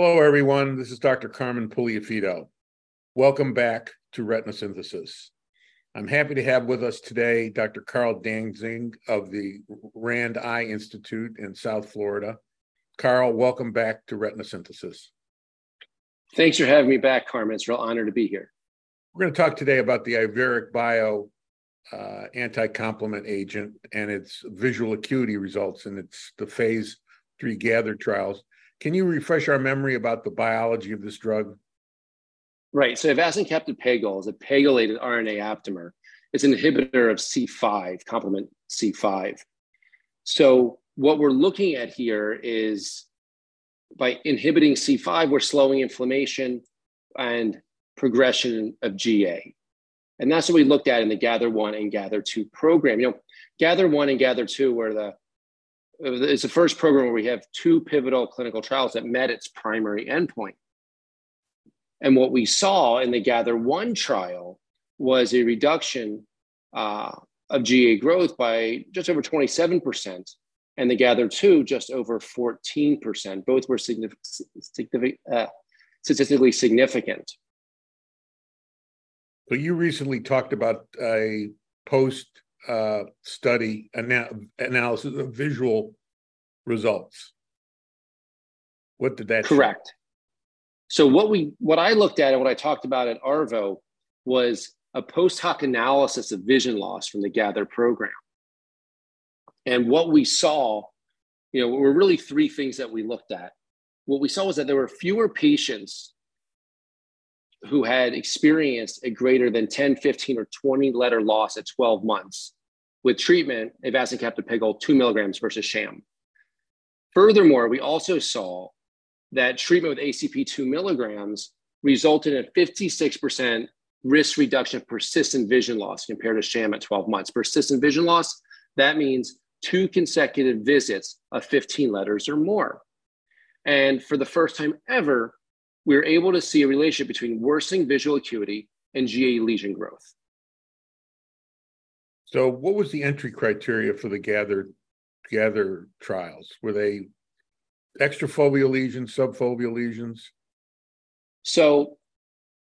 Hello, everyone. This is Dr. Carmen Pugliafito. Welcome back to Retina Synthesis. I'm happy to have with us today Dr. Carl Danzig of the Rand Eye Institute in South Florida. Carl, welcome back to Retina Synthesis. Thanks for having me back, Carmen. It's a real honor to be here. We're going to talk today about the Iveric Bio anti-complement agent and its visual acuity results in the phase 3 Gather trials. Can you refresh our memory about the biology of this drug? Right, so Avacincaptad Pegol is a pegylated RNA aptamer. It's an inhibitor of C5, complement C5. So what we're looking at here is by inhibiting C5, we're slowing inflammation and progression of GA. And that's what we looked at in the Gather 1 and Gather 2 program. You know, Gather 1 and Gather 2 were it's the first program where we have two pivotal clinical trials that met its primary endpoint. And what we saw in the Gather 1 trial was a reduction of GA growth by just over 27%, and the Gather 2 just over 14%. Both were statistically significant. So you recently talked about a post-study analysis of visual results. What did that Correct. Show? So what I looked at and what I talked about at Arvo was a post hoc analysis of vision loss from the Gather program. And what we saw, you know, were really three things that we looked at. What we saw was that there were fewer patients who had experienced a greater than 10, 15, or 20 letter loss at 12 months with treatment of avacincaptad pegol 2 milligrams versus sham. Furthermore, we also saw that treatment with ACP 2 milligrams resulted in a 56% risk reduction of persistent vision loss compared to sham at 12 months. Persistent vision loss, that means 2 consecutive visits of 15 letters or more. And for the first time ever, we were able to see a relationship between worsening visual acuity and GA lesion growth. So what was the entry criteria for the Gather trials? Were they extrafoveal lesions, subfoveal lesions? So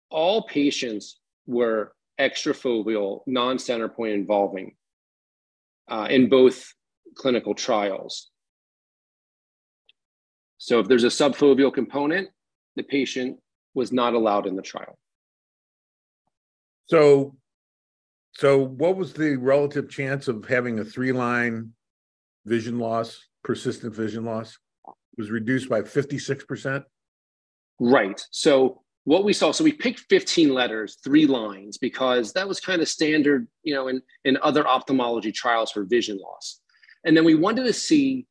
all patients were extrafoveal, non-center point involving in both clinical trials. So if there's a subfoveal component, the patient was not allowed in the trial. So what was the relative chance of having a 3-line vision loss, persistent vision loss? Was reduced by 56%? Right. So what we saw, so we picked 15 letters, 3 lines, because that was kind of standard, you know, in other ophthalmology trials for vision loss. And then we wanted to see,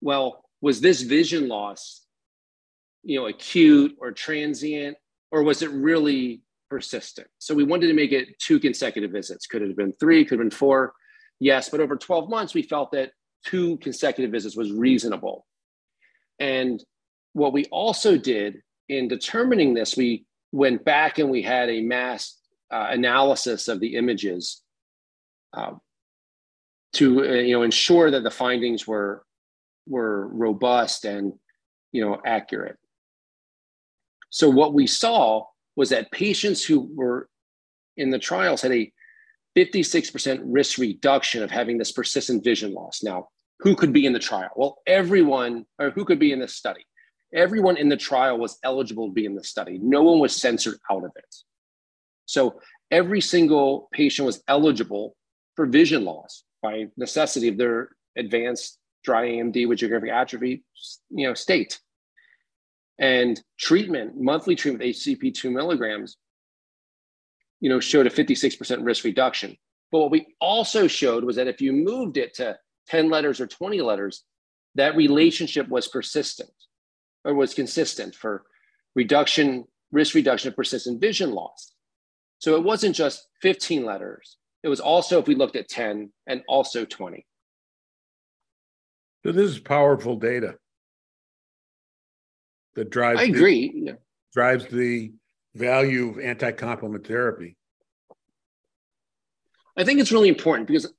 well, was this vision loss, you know, acute or transient, or was it really persistent? So we wanted to make it 2 consecutive visits. Could it have been 3? Could it have been 4? Yes, but over 12 months, we felt that 2 consecutive visits was reasonable. And what we also did in determining this, we went back and we had a mass analysis of the images to you know, ensure that the findings were robust and, you know, accurate. So what we saw was that patients who were in the trials had a 56% risk reduction of having this persistent vision loss. Now, who could be in the trial? Well, everyone, or who could be in this study? Everyone in the trial was eligible to be in the study. No one was censored out of it. So every single patient was eligible for vision loss by necessity of their advanced dry AMD with geographic atrophy, you know, state. And treatment, monthly treatment with ACP 2 milligrams, you know, showed a 56% risk reduction. But what we also showed was that if you moved it to 10 letters or 20 letters, that relationship was persistent or was consistent for reduction, risk reduction of persistent vision loss. So it wasn't just 15 letters. It was also, if we looked at 10 and also 20. So this is powerful data that drives, I agree, drives the value of anti-complement therapy. I think it's really important because,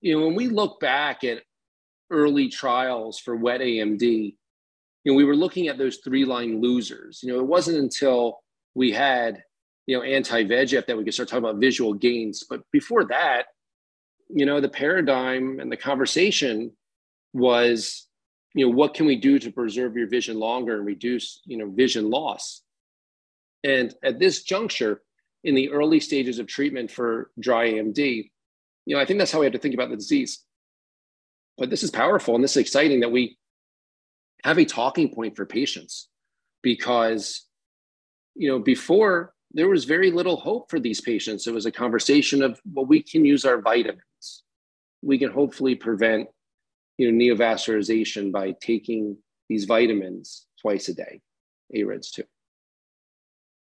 you know, when we look back at early trials for wet AMD, we were looking at those three-line losers. It wasn't until we had, anti-VEGF that we could start talking about visual gains. But before that, the paradigm and the conversation was, what can we do to preserve your vision longer and reduce, vision loss? And at this juncture, in the early stages of treatment for dry AMD, I think that's how we have to think about the disease. But this is powerful, and this is exciting that we have a talking point for patients, because, before there was very little hope for these patients. It was a conversation of, well, we can use our vitamins. We can hopefully prevent, neovascularization by taking these vitamins twice a day, AREDS2.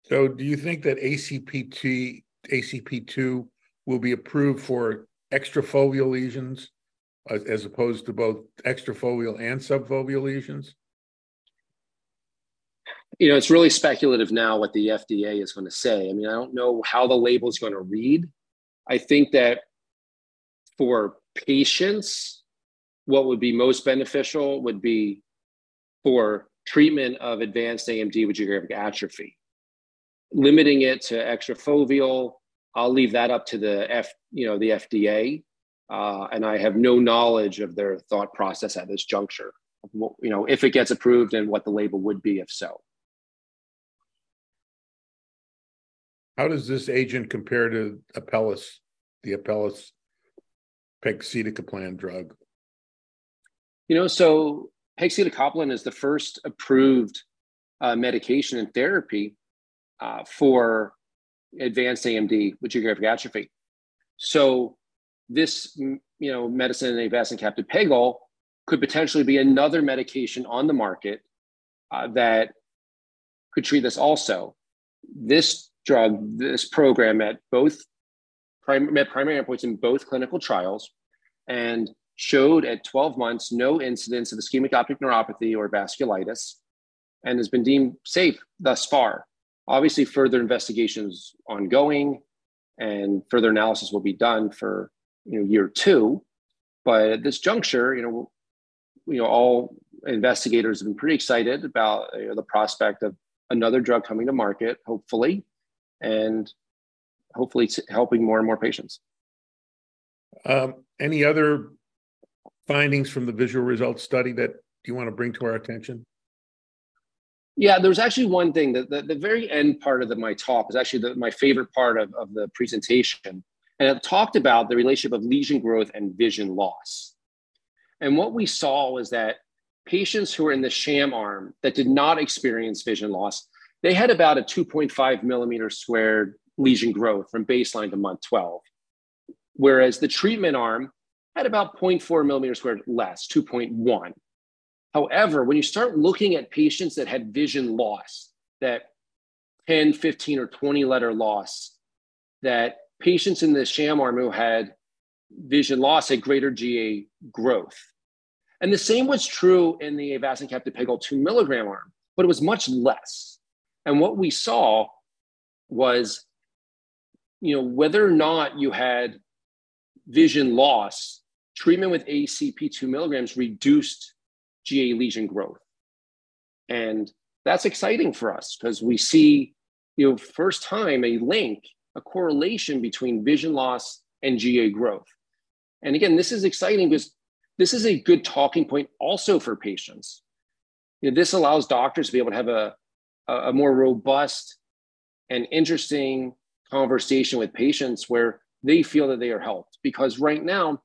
So do you think that ACP2 will be approved for extrafoveal lesions as opposed to both extrafoveal and subfoveal lesions? It's really speculative now what the FDA is going to say. I mean, I don't know how the label is going to read. I think that for patients, what would be most beneficial would be for treatment of advanced AMD with geographic atrophy. Limiting it to extrafoveal, I'll leave that up to the FDA, and I have no knowledge of their thought process at this juncture. If it gets approved and what the label would be, if so. How does this agent compare to Apellis, the Apellis pegcetacoplan drug? So pegcetacoplan is the first approved medication and therapy for advanced AMD with geographic atrophy. So this, medicine, Avacincaptad Pegol, could potentially be another medication on the market that could treat this also. This drug, this program met primary endpoints in both clinical trials and showed at 12 months no incidence of ischemic optic neuropathy or vasculitis, and has been deemed safe thus far. Obviously, further investigations ongoing, and further analysis will be done for year two. But at this juncture, all investigators have been pretty excited about the prospect of another drug coming to market, hopefully, and hopefully helping more and more patients. Any other findings from the visual results study that you want to bring to our attention? Yeah, there was actually one thing. The very end part of my talk is actually my favorite part of the presentation. And it talked about the relationship of lesion growth and vision loss. And what we saw was that patients who were in the sham arm that did not experience vision loss, they had about a 2.5 millimeter squared lesion growth from baseline to month 12. Whereas the treatment arm had about 0.4 millimeter squared less, 2.1. However, when you start looking at patients that had vision loss, that 10, 15, or 20 letter loss, that patients in the sham arm who had vision loss had greater GA growth. And the same was true in the Avacincaptad Pegol 2 milligram arm, but it was much less. And what we saw was, whether or not you had vision loss, treatment with ACP 2 milligrams reduced GA lesion growth. And that's exciting for us because we see, first time a link, a correlation between vision loss and GA growth. And again, this is exciting because this is a good talking point also for patients. This allows doctors to be able to have a more robust and interesting conversation with patients where they feel that they are helped. Because right now,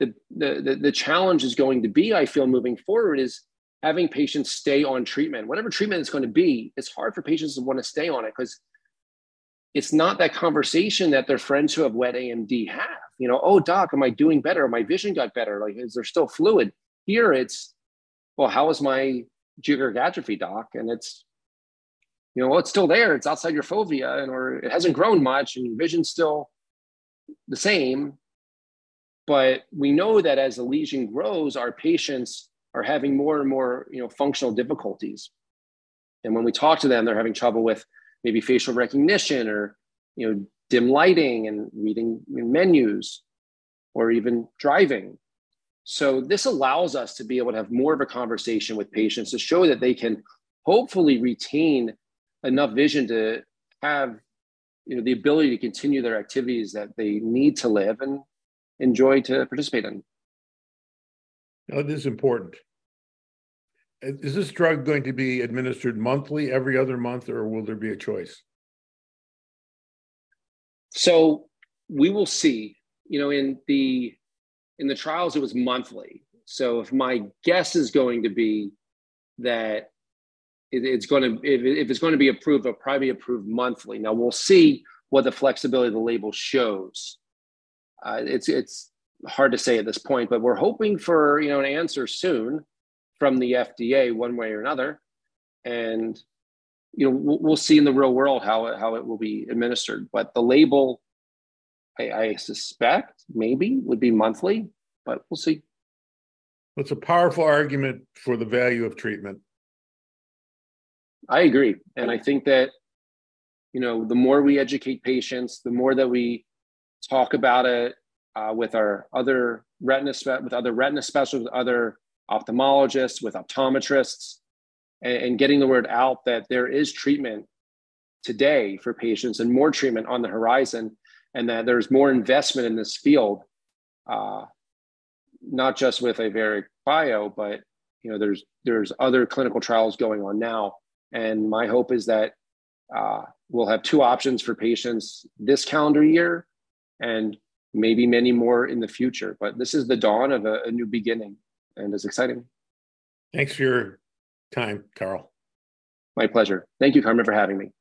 the challenge is going to be, I feel, moving forward, is having patients stay on treatment. Whatever treatment it's going to be, it's hard for patients to want to stay on it because it's not that conversation that their friends who have wet AMD have. Oh, doc, am I doing better? My vision got better. Like, is there still fluid? Here it's, well, how is my geographic atrophy, doc? And it's, well, it's still there. It's outside your fovea, or it hasn't grown much, and your vision's still the same. But we know that as the lesion grows, our patients are having more and more, functional difficulties. And when we talk to them, they're having trouble with maybe facial recognition, or dim lighting and reading menus, or even driving. So this allows us to be able to have more of a conversation with patients to show that they can hopefully retain enough vision to have, you know, the ability to continue their activities that they need to live and enjoy to participate in. Now, it is important. Is this drug going to be administered monthly, every other month, or will there be a choice? So we will see. You know, in the trials, it was monthly. So if my guess is going to be that if it's going to be approved, it'll probably be approved monthly. Now we'll see what the flexibility of the label shows. It's hard to say at this point, but we're hoping for, you know, an answer soon from the FDA one way or another, and, you know, we'll see in the real world how it will be administered. But the label, I suspect, maybe would be monthly, but we'll see. It's a powerful argument for the value of treatment. I agree. And I think that, you know, the more we educate patients, the more that we talk about it with our other retina specialists, with other ophthalmologists, with optometrists, and getting the word out that there is treatment today for patients and more treatment on the horizon, and that there's more investment in this field, not just with Iveric Bio, but, you know, there's other clinical trials going on now. And my hope is that we'll have two options for patients this calendar year and maybe many more in the future. But this is the dawn of a new beginning, and it's exciting. Thanks for your time, Carl. My pleasure. Thank you, Carmen, for having me.